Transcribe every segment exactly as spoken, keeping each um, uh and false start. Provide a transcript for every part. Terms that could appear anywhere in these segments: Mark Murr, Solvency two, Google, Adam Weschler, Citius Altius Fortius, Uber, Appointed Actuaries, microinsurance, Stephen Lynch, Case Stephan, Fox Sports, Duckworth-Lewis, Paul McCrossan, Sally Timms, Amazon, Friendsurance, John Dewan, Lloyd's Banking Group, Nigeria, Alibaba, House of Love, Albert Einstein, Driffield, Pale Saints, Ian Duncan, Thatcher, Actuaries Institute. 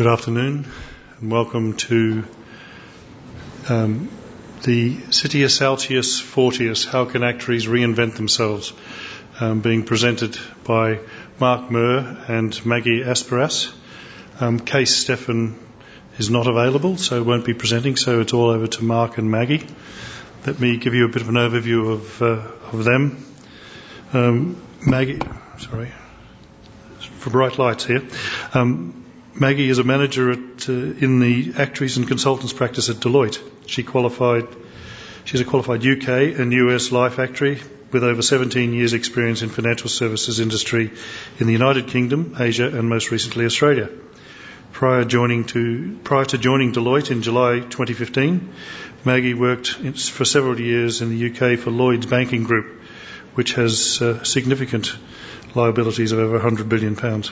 Good afternoon and welcome to um, the Citius Altius Fortius, How Can Actuaries Reinvent Themselves, um, being presented by Mark Murr and Maggie Asperas. Um, Case Stephan is not available, so won't be presenting, so it's all over to Mark and Maggie. Let me give you a bit of an overview of, uh, of them. Um, Maggie, sorry, for bright lights here. Um, Maggie is a manager at, uh, in the Actuaries and Consultants practice at Deloitte. She qualified, she's a qualified U K and U S life actuary with over seventeen years' experience in financial services industry in the United Kingdom, Asia, and most recently Australia. Prior joining to prior to joining Deloitte in July twenty fifteen, Maggie worked for several years in the U K for Lloyd's Banking Group, which has uh, significant liabilities of over one hundred billion pounds.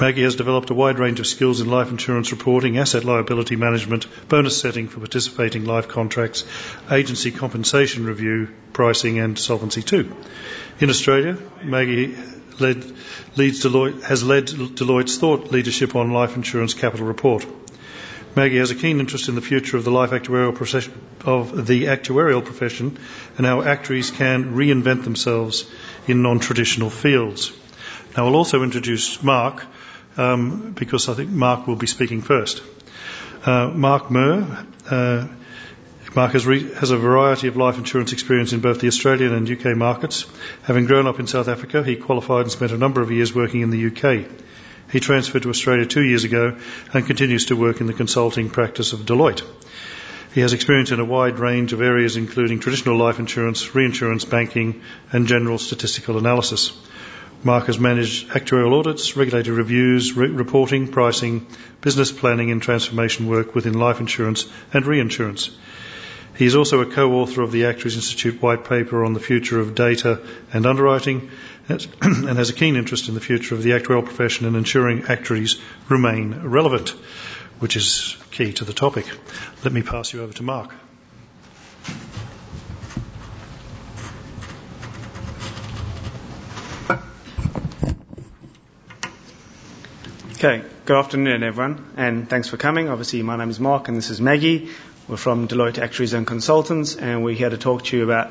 Maggie has developed a wide range of skills in life insurance reporting, asset liability management, bonus setting for participating life contracts, agency compensation review, pricing and Solvency two. In Australia, Maggie led, leads Deloitte, has led Deloitte's thought leadership on life insurance capital report. Maggie has a keen interest in the future of the life actuarial profession, of the actuarial profession and how actuaries can reinvent themselves in non-traditional fields. Now I'll also introduce Mark, Um, because I think Mark will be speaking first. Uh, Mark Murr. Uh, Mark has, re- has a variety of life insurance experience in both the Australian and U K markets. Having grown up in South Africa, he qualified and spent a number of years working in the U K. He transferred to Australia two years ago and continues to work in the consulting practice of Deloitte. He has experience in a wide range of areas including traditional life insurance, reinsurance, banking and general statistical analysis. Mark has managed actuarial audits, regulatory reviews, re- reporting, pricing, business planning and transformation work within life insurance and reinsurance. He is also a co-author of the Actuaries Institute white paper on the future of data and underwriting and has a keen interest in the future of the actuarial profession and ensuring actuaries remain relevant, which is key to the topic. Let me pass you over to Mark. Okay, good afternoon everyone and thanks for coming. Obviously my name is Mark and this is Maggie. We're from Deloitte Actuaries and Consultants and we're here to talk to you about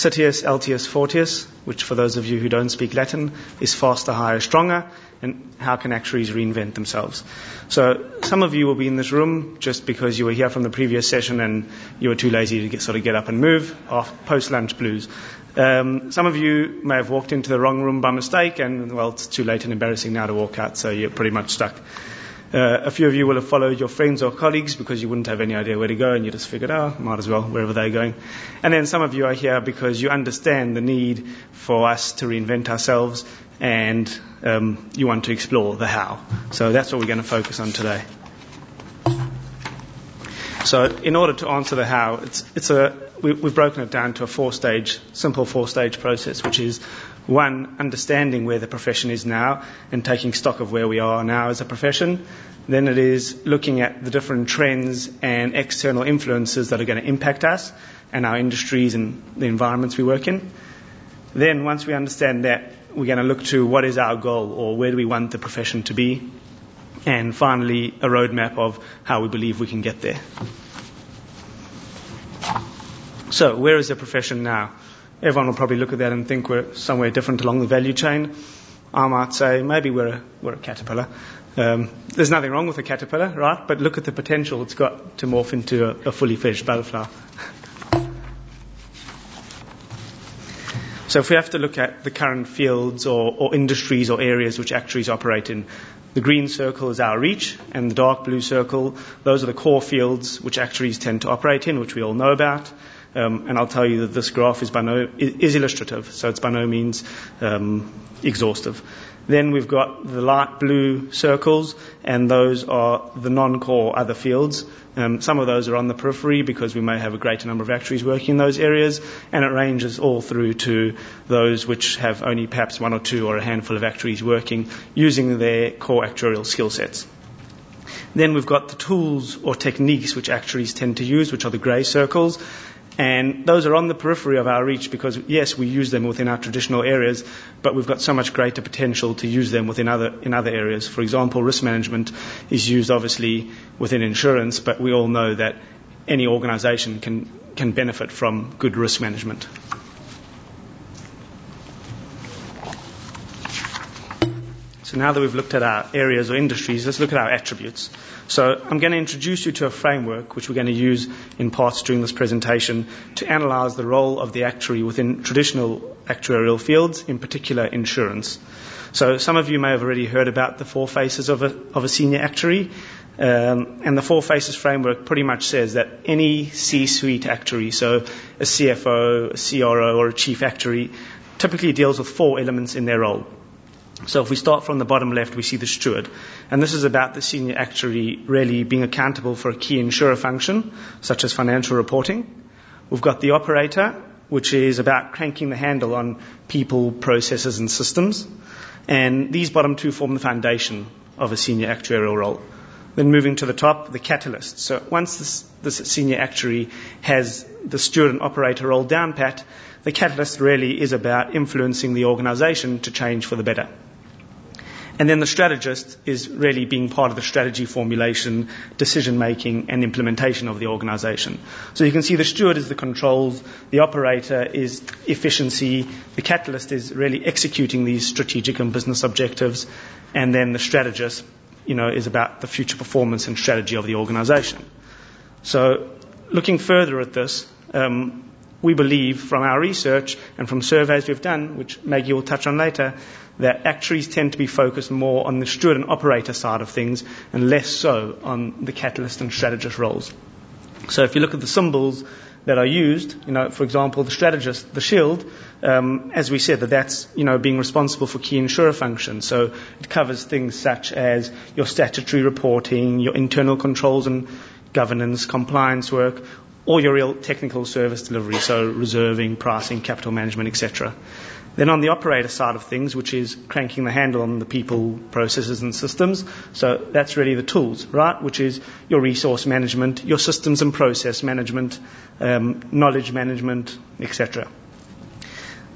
Citius Altius Fortius, which for those of you who don't speak Latin is faster, higher, stronger, and how can actuaries reinvent themselves. So some of you will be in this room just because you were here from the previous session and you were too lazy to get, sort of get up and move, post-lunch blues. Um, some of you may have walked into the wrong room by mistake and, well, it's too late and embarrassing now to walk out, so you're pretty much stuck. Uh, a few of you will have followed your friends or colleagues because you wouldn't have any idea where to go and you just figured, oh, might as well, wherever they're going. And then some of you are here because you understand the need for us to reinvent ourselves and um, you want to explore the how. So that's what we're going to focus on today. So in order to answer the how, it's, it's a, we, we've broken it down to a four-stage, simple four-stage process, which is, one, understanding where the profession is now and taking stock of where we are now as a profession. Then it is looking at the different trends and external influences that are going to impact us and our industries and the environments we work in. Then once we understand that, we're going to look to what is our goal or where do we want the profession to be. And finally, a roadmap of how we believe we can get there. So, where is the profession now? Everyone will probably look at that and think we're somewhere different along the value chain. I might say maybe we're a, we're a caterpillar. Um, there's nothing wrong with a caterpillar, right? But look at the potential it's got to morph into a, a fully fledged butterfly. So if we have to look at the current fields or, or industries or areas which actuaries operate in, the green circle is our reach, and the dark blue circle, those are the core fields which actuaries tend to operate in, which we all know about. Um, and I'll tell you that this graph is by no is illustrative, so it's by no means um, exhaustive. Then we've got the light blue circles, and those are the non-core other fields. Um, some of those are on the periphery because we may have a greater number of actuaries working in those areas, and it ranges all through to those which have only perhaps one or two or a handful of actuaries working using their core actuarial skill sets. Then we've got the tools or techniques which actuaries tend to use, which are the grey circles, And those are on the periphery of our reach because, yes, we use them within our traditional areas, but we've got so much greater potential to use them within other in other areas. For example, risk management is used, obviously, within insurance, but we all know that any organisation can, can benefit from good risk management. So now that we've looked at our areas or industries, let's look at our attributes. So I'm going to introduce you to a framework which we're going to use in parts during this presentation to analyse the role of the actuary within traditional actuarial fields, in particular insurance. So some of you may have already heard about the four faces of a, of a senior actuary, um, and the four faces framework pretty much says that any C-suite actuary, so a C F O, a C R O, or a chief actuary, typically deals with four elements in their role. So if we start from the bottom left, we see the steward. And this is about the senior actuary really being accountable for a key insurer function, such as financial reporting. We've got the operator, which is about cranking the handle on people, processes, and systems. And these bottom two form the foundation of a senior actuarial role. Then moving to the top, the catalyst. So once this, this senior actuary has the steward and operator role down pat, the catalyst really is about influencing the organisation to change for the better. And then the strategist is really being part of the strategy formulation, decision-making, and implementation of the organisation. So you can see the steward is the controls, the operator is efficiency, the catalyst is really executing these strategic and business objectives, and then the strategist, you know, is about the future performance and strategy of the organisation. So looking further at this, um, we believe from our research and from surveys we've done, which Maggie will touch on later, that actuaries tend to be focused more on the steward and operator side of things and less so on the catalyst and strategist roles. So if you look at the symbols that are used, you know, for example, the strategist, the shield, um, as we said, that that's, you know, being responsible for key insurer functions. So it covers things such as your statutory reporting, your internal controls and governance, compliance work, or your real technical service delivery, so reserving, pricing, capital management, et cetera. Then on the operator side of things, which is cranking the handle on the people, processes, and systems, so that's really the tools, right, which is your resource management, your systems and process management, um, knowledge management, et cetera.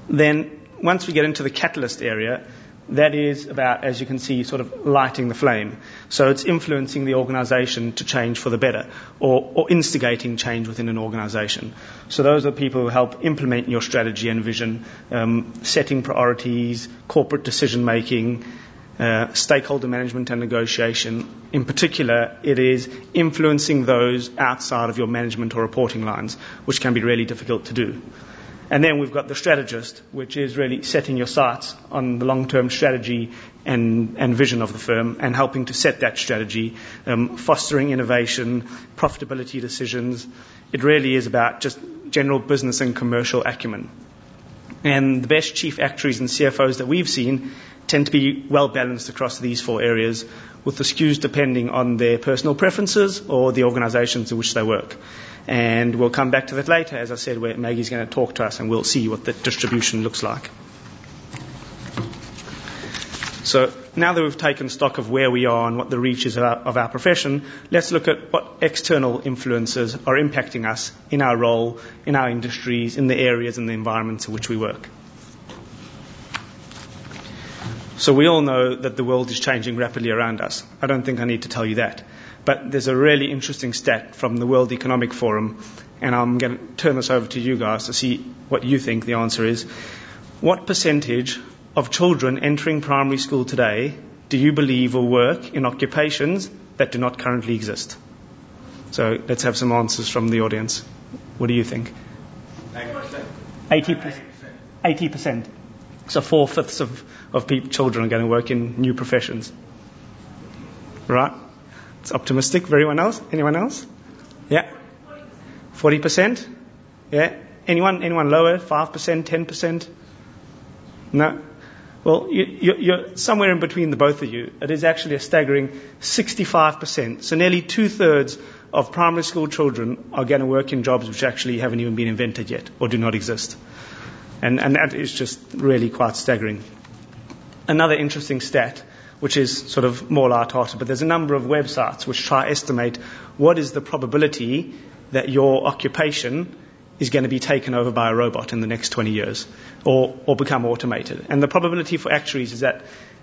Then once we get into the catalyst area, that is about, as you can see, sort of lighting the flame. So it's influencing the organisation to change for the better, or, or instigating change within an organisation. So those are people who help implement your strategy and vision, um, setting priorities, corporate decision-making, uh, stakeholder management and negotiation. In particular, it is influencing those outside of your management or reporting lines, which can be really difficult to do. And then we've got the strategist, which is really setting your sights on the long-term strategy and, and vision of the firm and helping to set that strategy, um, fostering innovation, profitability decisions. It really is about just general business and commercial acumen. And the best chief actuaries and C F Os that we've seen tend to be well-balanced across these four areas, with the skews depending on their personal preferences or the organisations in which they work. And we'll come back to that later, as I said, where Maggie's going to talk to us and we'll see what the distribution looks like. So now that we've taken stock of where we are and what the reach is of our, of our profession, let's look at what external influences are impacting us in our role, in our industries, in the areas and the environments in which we work. So we all know that the world is changing rapidly around us. I don't think I need to tell you that. But there's a really interesting stat from the World Economic Forum, and I'm going to turn this over to you guys to see what you think the answer is. What percentage of children entering primary school today do you believe will work in occupations that do not currently exist? So let's have some answers from the audience. What do you think? eighty percent. eighty percent. So four-fifths of, of people, children are going to work in new professions. Right? It's optimistic. Anyone else? Anyone else? Yeah. Forty percent. Yeah. Anyone? Anyone lower? Five percent? Ten percent? No. Well, you, you, you're somewhere in between the both of you. It is actually a staggering sixty-five percent. So nearly two-thirds of primary school children are going to work in jobs which actually haven't even been invented yet or do not exist, and and that is just really quite staggering. Another interesting stat, which is sort of more light-hearted, but there's a number of websites which try to estimate what is the probability that your occupation is going to be taken over by a robot in the next twenty years or, or become automated. And the probability for actuaries is that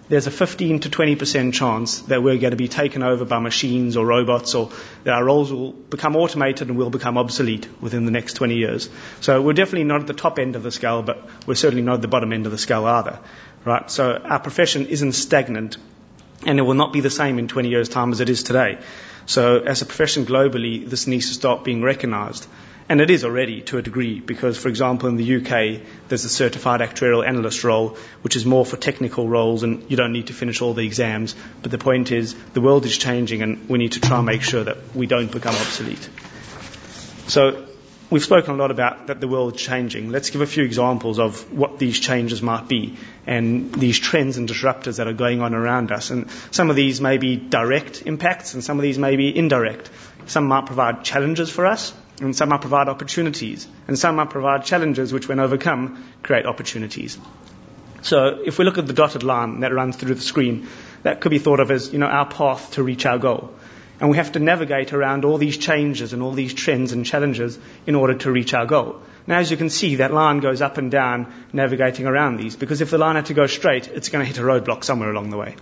there's a fifteen to twenty percent chance that we're going to be taken over by machines or robots, or that our roles will become automated and will become obsolete within the next twenty years. So we're definitely not at the top end of the scale, but we're certainly not at the bottom end of the scale either. Right? So our profession isn't stagnant, and it will not be the same in twenty years' time as it is today. So as a profession globally, this needs to start being recognised. And it is already to a degree, because, for example, in the U K, there's a certified actuarial analyst role, which is more for technical roles, and you don't need to finish all the exams. But the point is, the world is changing, and we need to try and make sure that we don't become obsolete. So we've spoken a lot about that the world's changing. Let's give a few examples of what these changes might be and these trends and disruptors that are going on around us. And some of these may be direct impacts, and some of these may be indirect. Some might provide challenges for us, and some might provide opportunities, and some might provide challenges which, when overcome, create opportunities. So if we look at the dotted line that runs through the screen, that could be thought of as, you know, our path to reach our goal. And we have to navigate around all these changes and all these trends and challenges in order to reach our goal. Now, as you can see, that line goes up and down, navigating around these, because if the line had to go straight, it's going to hit a roadblock somewhere along the way.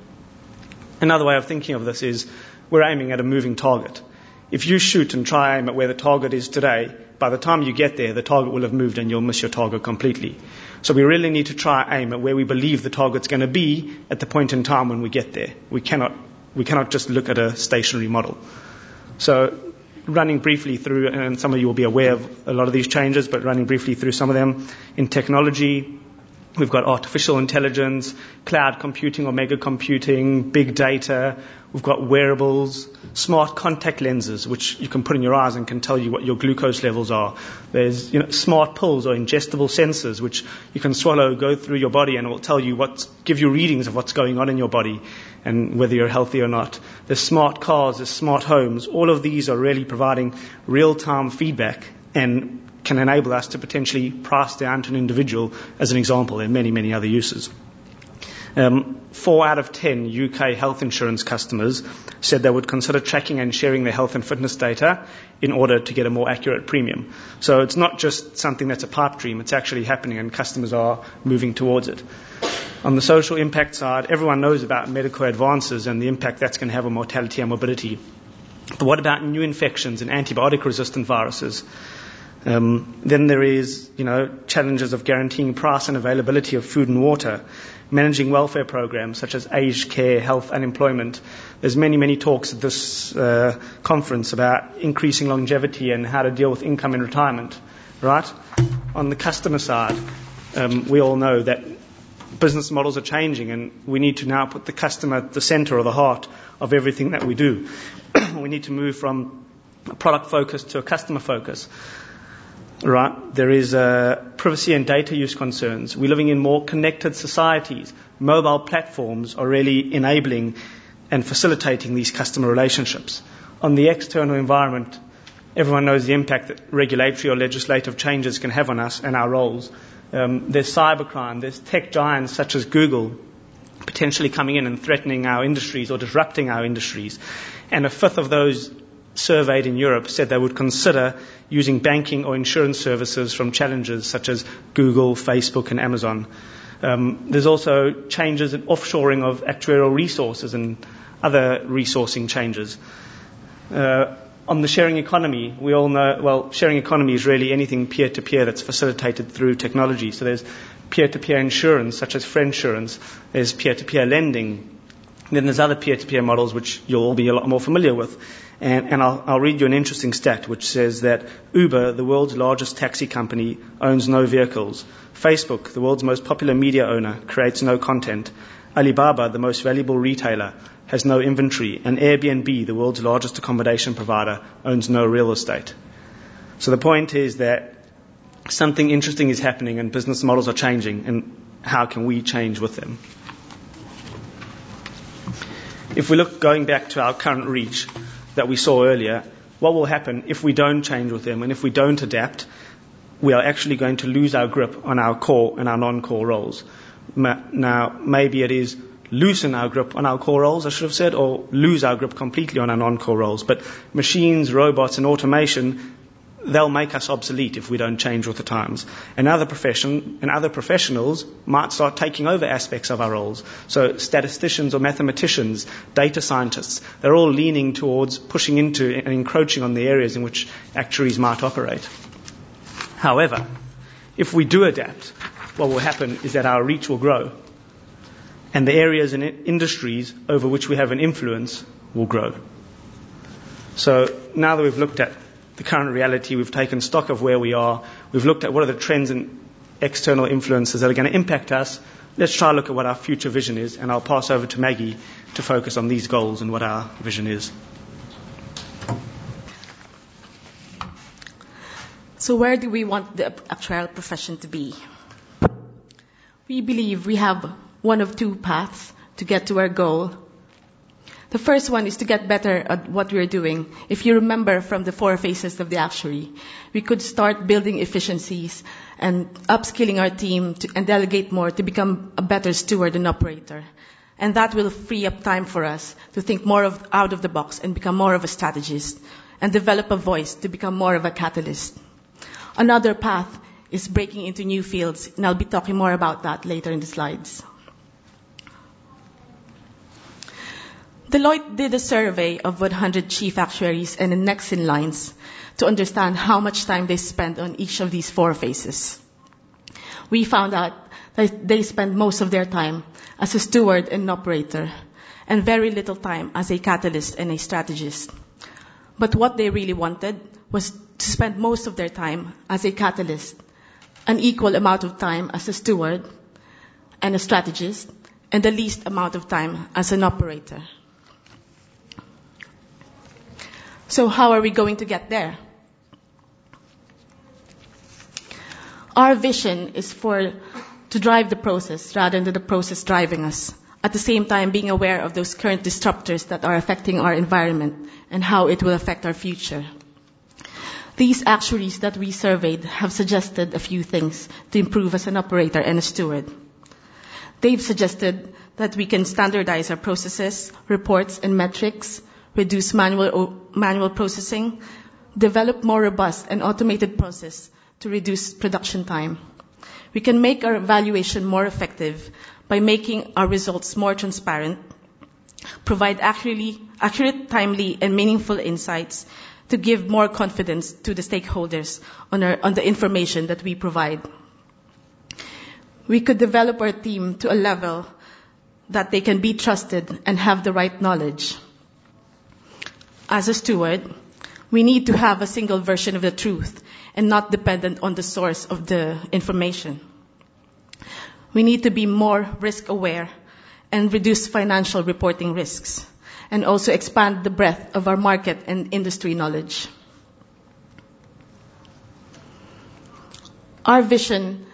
Another way of thinking of this is we're aiming at a moving target. If you shoot and try aim at where the target is today, by the time you get there, the target will have moved and you'll miss your target completely. So we really need to try aim at where we believe the target's going to be at the point in time when we get there. We cannot, we cannot just look at a stationary model. So running briefly through, and some of you will be aware of a lot of these changes, but running briefly through some of them. In technology, we've got artificial intelligence, cloud computing or mega computing, big data. We've got wearables, smart contact lenses, which you can put in your eyes and can tell you what your glucose levels are. There's, you know, smart pills or ingestible sensors, which you can swallow, go through your body, and it will tell you what, give you readings of what's going on in your body and whether you're healthy or not. There's smart cars, there's smart homes. All of these are really providing real-time feedback and can enable us to potentially price down to an individual, as an example. There are many, many other uses. Um, four out of ten U K health insurance customers said they would consider tracking and sharing their health and fitness data in order to get a more accurate premium. So it's not just something that's a pipe dream. It's actually happening, and customers are moving towards it. On the social impact side, everyone knows about medical advances and the impact that's going to have on mortality and morbidity. But what about new infections and antibiotic-resistant viruses? Um, then there is, you know, challenges of guaranteeing price and availability of food and water, managing welfare programs such as aged care, health, unemployment. There's many, many talks at this uh, conference about increasing longevity and how to deal with income in retirement, right? On the customer side, um, we all know that business models are changing, and we need to now put the customer at the centre or the heart of everything that we do. We need to move from product focus to a customer focus. Right, there is uh, privacy and data use concerns. We're living in more connected societies. Mobile platforms are really enabling and facilitating these customer relationships. On the external environment, everyone knows the impact that regulatory or legislative changes can have on us and our roles. Um, there's cybercrime. There's tech giants such as Google potentially coming in and threatening our industries or disrupting our industries. And a fifth of those surveyed in Europe said they would consider using banking or insurance services from challengers such as Google, Facebook and Amazon. Um, there's also changes in offshoring of actuarial resources and other resourcing changes. Uh, on the sharing economy, we all know, well, sharing economy is really anything peer-to-peer that's facilitated through technology. So there's peer-to-peer insurance such as Friendsurance, there's peer-to-peer lending. Then there's other peer-to-peer models which you'll all be a lot more familiar with. And, and I'll, I'll read you an interesting stat which says that Uber, the world's largest taxi company, owns no vehicles. Facebook, the world's most popular media owner, creates no content. Alibaba, the most valuable retailer, has no inventory. And Airbnb, the world's largest accommodation provider, owns no real estate. So the point is that something interesting is happening and business models are changing, and how can we change with them? If we look going back to our current reach that we saw earlier, what will happen if we don't change with them and if we don't adapt? We are actually going to lose our grip on our core and our non-core roles. Now, maybe it is loosen our grip on our core roles, I should have said, or lose our grip completely on our non-core roles. But machines, robots, and automation they'll make us obsolete if we don't change with the times. And other profession and other professionals might start taking over aspects of our roles. So statisticians or mathematicians, data scientists, they're all leaning towards pushing into and encroaching on the areas in which actuaries might operate. However, if we do adapt, what will happen is that our reach will grow, and the areas and industries over which we have an influence will grow. So now that we've looked at the current reality, we've taken stock of where we are, we've looked at what are the trends and external influences that are going to impact us, let's try to look at what our future vision is, and I'll pass over to Maggie to focus on these goals and what our vision is. So where do we want the actuarial profession to be? We believe we have one of two paths to get to our goal. The first one is to get better at what we're doing. If you remember from the four phases of the actuary, we could start building efficiencies and upskilling our team to, and delegate more to become a better steward and operator. And that will free up time for us to think more of, out of the box and become more of a strategist and develop a voice to become more of a catalyst. Another path is breaking into new fields, and I'll be talking more about that later in the slides. Deloitte did a survey of one hundred chief actuaries and the next in lines to understand how much time they spend on each of these four phases. We found out that they spend most of their time as a steward and operator, and very little time as a catalyst and a strategist. But what they really wanted was to spend most of their time as a catalyst, an equal amount of time as a steward and a strategist, and the least amount of time as an operator. So how are we going to get there? Our vision is for to drive the process rather than the process driving us, at the same time being aware of those current disruptors that are affecting our environment and how it will affect our future. These actuaries that we surveyed have suggested a few things to improve as an operator and a steward. They've suggested that we can standardize our processes, reports, and metrics, reduce manual manual processing, develop more robust and automated process to reduce production time. We can make our evaluation more effective by making our results more transparent, provide accurately, accurate, timely, and meaningful insights to give more confidence to the stakeholders on, our, on the information that we provide. We could develop our team to a level that they can be trusted and have the right knowledge. As a steward, we need to have a single version of the truth and not dependent on the source of the information. We need to be more risk aware and reduce financial reporting risks, and also expand the breadth of our market and industry knowledge. Our vision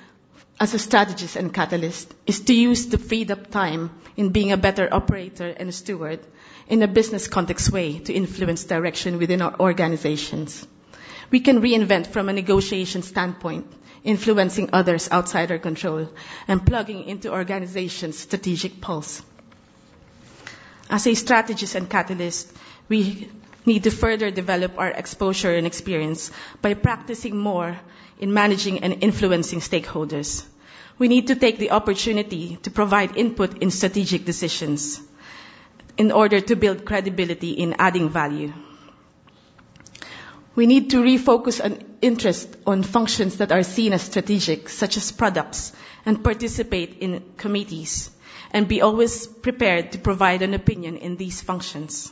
as a strategist and catalyst is to use the freed up time in being a better operator and a steward in a business context way to influence direction within our organizations. We can reinvent from a negotiation standpoint, influencing others outside our control, and plugging into organizations' strategic pulse. As a strategist and catalyst, we need to further develop our exposure and experience by practicing more in managing and influencing stakeholders. We need to take the opportunity to provide input in strategic decisions in order to build credibility in adding value. We need to refocus an interest on functions that are seen as strategic, such as products, and participate in committees, and be always prepared to provide an opinion in these functions.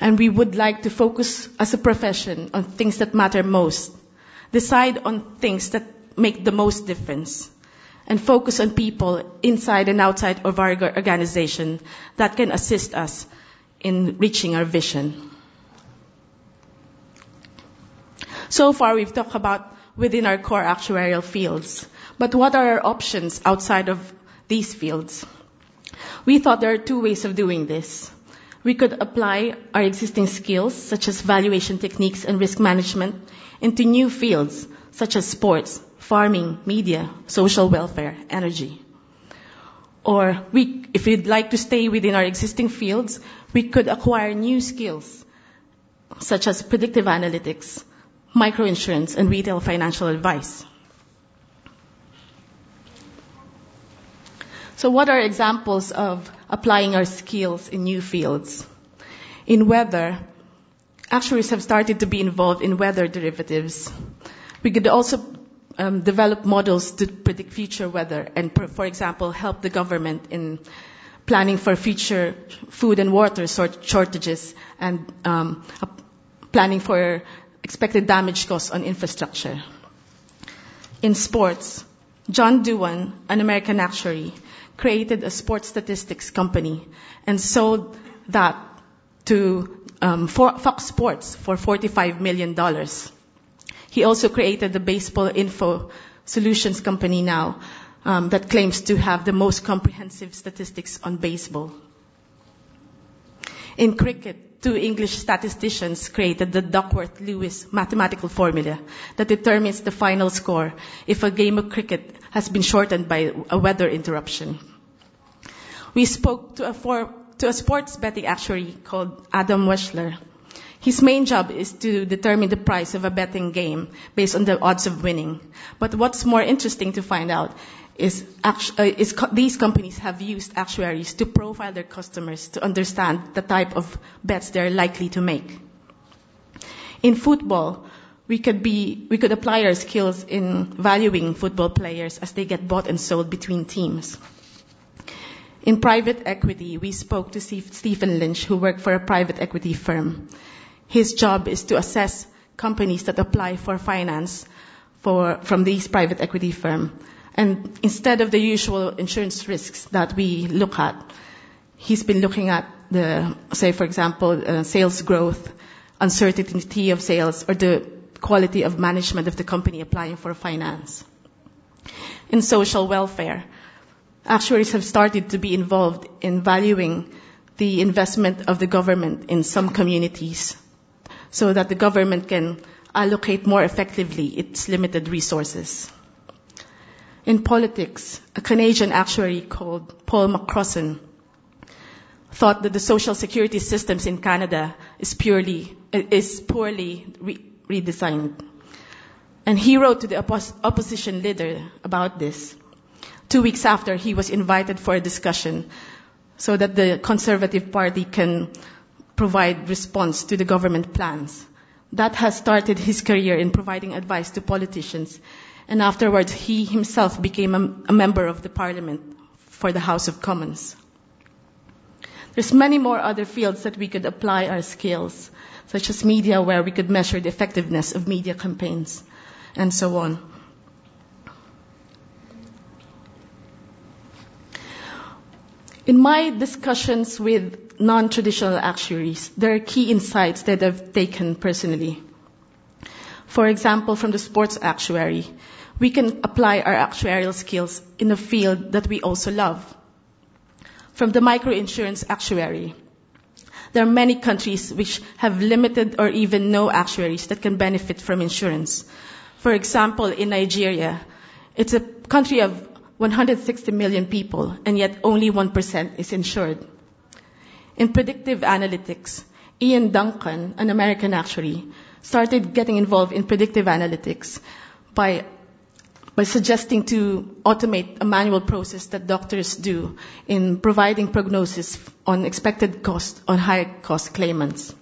And we would like to focus as a profession on things that matter most, decide on things that make the most difference, and focus on people inside and outside of our organization that can assist us in reaching our vision. So far, we've talked about within our core actuarial fields, but what are our options outside of these fields? We thought there are two ways of doing this. We could apply our existing skills, such as valuation techniques and risk management, into new fields, such as sports, farming, media, social welfare, energy. Or we, if we'd like to stay within our existing fields, we could acquire new skills, such as predictive analytics, microinsurance, and retail financial advice. So what are examples of applying our skills in new fields? In weather, actuaries have started to be involved in weather derivatives. We could also um, develop models to predict future weather and, for example, help the government in planning for future food and water shortages and um, planning for expected damage caused on infrastructure. In sports, John Dewan, an American actuary, created a sports statistics company and sold that to um, Fox Sports for forty-five million dollars. He also created the Baseball Info Solutions company now um, that claims to have the most comprehensive statistics on baseball. In cricket, two English statisticians created the Duckworth-Lewis mathematical formula that determines the final score if a game of cricket has been shortened by a weather interruption. We spoke to a for, to a sports betting actuary called Adam Weschler. His main job is to determine the price of a betting game based on the odds of winning. But what's more interesting to find out is, actu- uh, is co- these companies have used actuaries to profile their customers to understand the type of bets they're likely to make. In football, We could be, we could apply our skills in valuing football players as they get bought and sold between teams. In private equity, we spoke to Stephen Lynch, who worked for a private equity firm. His job is to assess companies that apply for finance for, from these private equity firms. And instead of the usual insurance risks that we look at, he's been looking at the, say, for example, uh, sales growth, uncertainty of sales, or the quality of management of the company applying for finance. In social welfare, actuaries have started to be involved in valuing the investment of the government in some communities so that the government can allocate more effectively its limited resources. In politics, a Canadian actuary called Paul McCrossan thought that the social security systems in Canada is purely is poorly re- redesigned. And he wrote to the oppos- opposition leader about this. Two weeks after, he was invited for a discussion so that the Conservative Party can provide response to the government plans. That has started his career in providing advice to politicians. And afterwards, he himself became a, a member of the Parliament for the House of Commons. There's many more other fields that we could apply our skills, such as media, where we could measure the effectiveness of media campaigns, and so on. In my discussions with non-traditional actuaries, there are key insights that I've taken personally. For example, from the sports actuary, we can apply our actuarial skills in a field that we also love. From the microinsurance actuary, there are many countries which have limited or even no actuaries that can benefit from insurance. For example, in Nigeria, it's a country of one hundred sixty million people, and yet only one percent is insured. In predictive analytics, Ian Duncan, an American actuary, started getting involved in predictive analytics by by suggesting to automate a manual process that doctors do in providing prognosis on expected cost on high-cost claimants.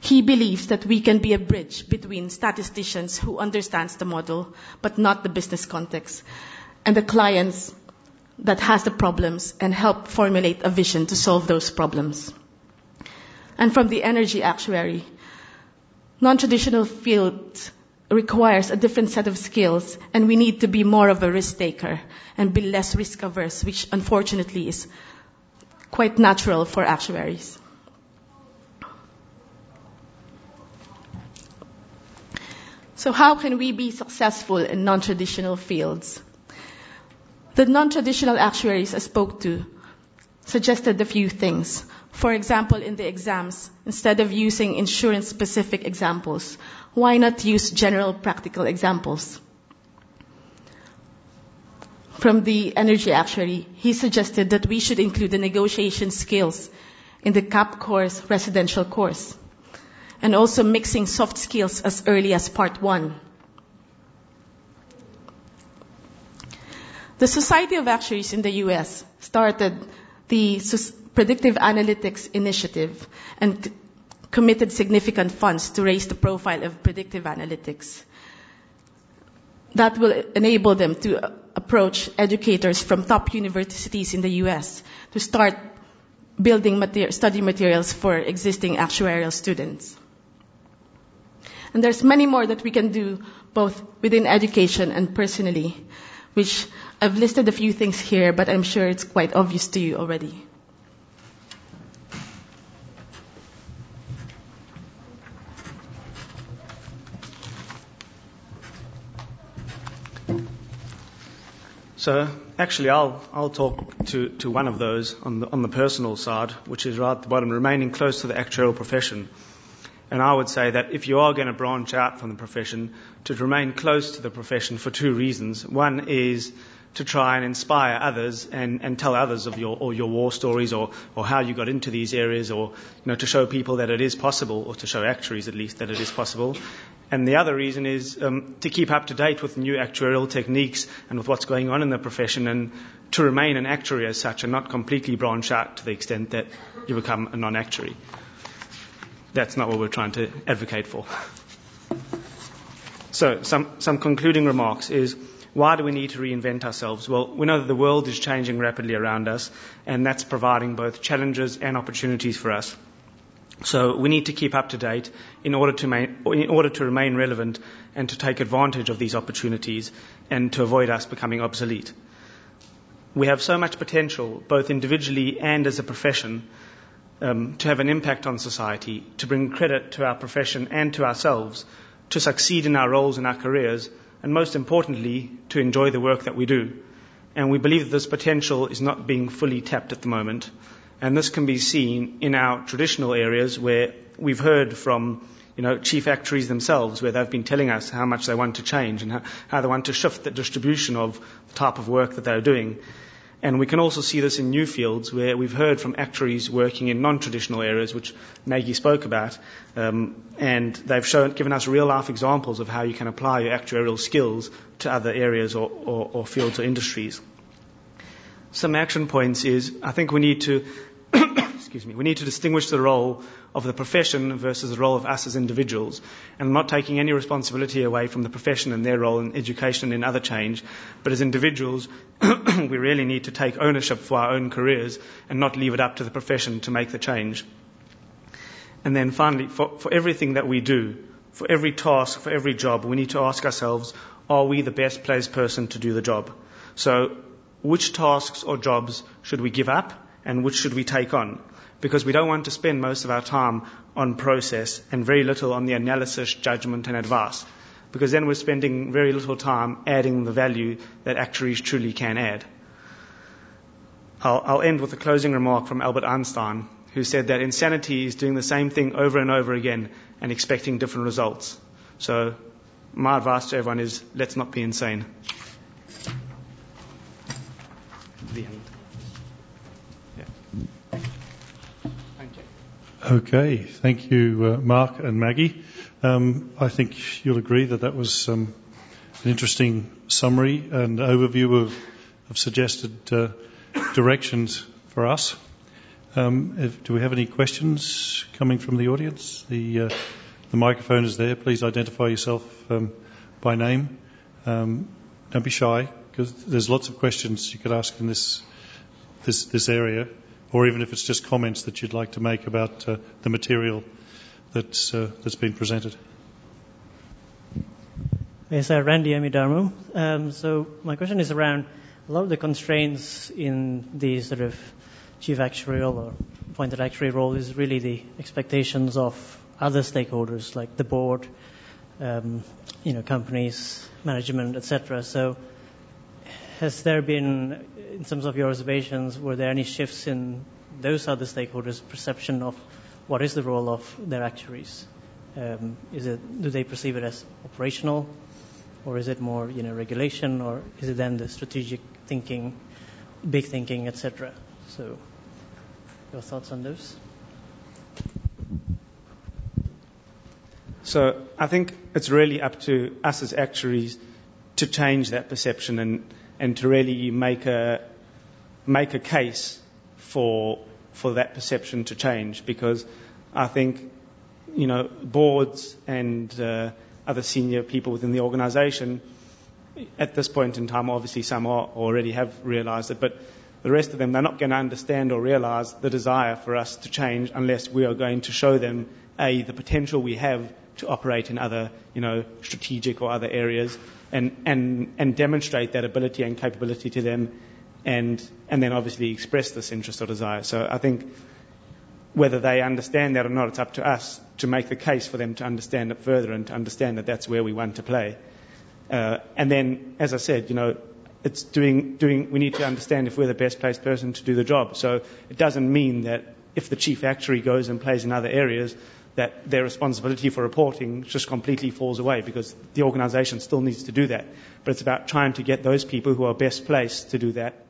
He believes that we can be a bridge between statisticians who understands the model but not the business context and the clients that has the problems and help formulate a vision to solve those problems. And from the energy actuary, non-traditional fields requires a different set of skills, and we need to be more of a risk taker and be less risk averse, which unfortunately is quite natural for actuaries. So how can we be successful in non-traditional fields? The non-traditional actuaries I spoke to suggested a few things. For example, in the exams, instead of using insurance-specific examples, why not use general practical examples? From the energy actuary, he suggested that we should include the negotiation skills in the C A P course, residential course. and also mixing soft skills as early as part one. The Society of Actuaries in the U S started the Predictive Analytics Initiative and c- committed significant funds to raise the profile of predictive analytics. That will enable them to approach educators from top universities in the U S to start building mater- study materials for existing actuarial students. And there's many more that we can do both within education and personally, which I've listed a few things here, but I'm sure it's quite obvious to you already. So actually, I'll I'll talk to, to one of those on the on the personal side, which is right at the bottom, remaining close to the actuarial profession. And I would say that if you are going to branch out from the profession, to remain close to the profession for two reasons. One is to try and inspire others and, and tell others of your or your war stories or or how you got into these areas, or you know to show people that it is possible, or to show actuaries at least that it is possible. And the other reason is um, to keep up to date with new actuarial techniques and with what's going on in the profession, and to remain an actuary as such and not completely branch out to the extent that you become a non-actuary. That's not what we're trying to advocate for. So some, some concluding remarks is, why do we need to reinvent ourselves? Well, we know that the world is changing rapidly around us, and that's providing both challenges and opportunities for us. So we need to keep up to date in order to, main, in order to remain relevant and to take advantage of these opportunities and to avoid us becoming obsolete. We have so much potential, both individually and as a profession, um, to have an impact on society, to bring credit to our profession and to ourselves, to succeed in our roles and our careers, and most importantly, to enjoy the work that we do. And we believe that this potential is not being fully tapped at the moment. And this can be seen in our traditional areas where we've heard from, you know, chief actuaries themselves, where they've been telling us how much they want to change and how, how they want to shift the distribution of the type of work that they're doing. And we can also see this in new fields where we've heard from actuaries working in non-traditional areas, which Maggie spoke about, um, and they've shown, given us real-life examples of how you can apply your actuarial skills to other areas or, or, or fields or industries. Some action points is, I think we need to Excuse me. We need to distinguish the role of the profession versus the role of us as individuals, and not taking any responsibility away from the profession and their role in education and in other change. But as individuals, we really need to take ownership for our own careers and not leave it up to the profession to make the change. And then finally, for, for everything that we do, for every task, for every job, we need to ask ourselves, are we the best placed person to do the job? So which tasks or jobs should we give up and which should we take on? Because we don't want to spend most of our time on process and very little on the analysis, judgment, and advice, because then we're spending very little time adding the value that actuaries truly can add. I'll, I'll end with a closing remark from Albert Einstein, who said that insanity is doing the same thing over and over again and expecting different results. So my advice to everyone is, let's not be insane. The end. Okay, thank you, uh, Mark and Maggie. Um, I think you'll agree that that was um, an interesting summary and overview of, of suggested uh, directions for us. Um, if, do we have any questions coming from the audience? The, uh, the microphone is there. Please identify yourself um, by name. Um, don't be shy, because there's lots of questions you could ask in this this, this area, or even if it's just comments that you'd like to make about uh, the material that's, uh, that's been presented. Yes, uh, Randy Amidarmo. Um, so my question is around a lot of the constraints in the sort of chief actuarial or appointed actuary role is really the expectations of other stakeholders like the board, um, you know, companies, management, et cetera. So has there been, in terms of your observations, were there any shifts in those other stakeholders' perception of what is the role of their actuaries? Um, is it, do they perceive it as operational, or is it more, you know, regulation, or is it then the strategic thinking, big thinking, et cetera? So, your thoughts on those? So I think it's really up to us as actuaries to change that perception and, and to really make a make a case for for that perception to change, because I think, you know, boards and uh, other senior people within the organisation at this point in time, obviously some are, already have realised it, but the rest of them, they're not going to understand or realise the desire for us to change unless we are going to show them, A, the potential we have to operate in other, you know, strategic or other areas, and, and, and demonstrate that ability and capability to them, and and then obviously express this interest or desire. So I think whether they understand that or not, it's up to us to make the case for them to understand it further and to understand that that's where we want to play. Uh, and then, as I said, you know, it's doing doing. We need to understand if we're the best placed person to do the job. So it doesn't mean that if the chief actuary goes and plays in other areas, that their responsibility for reporting just completely falls away, because the organisation still needs to do that. But it's about trying to get those people who are best placed to do that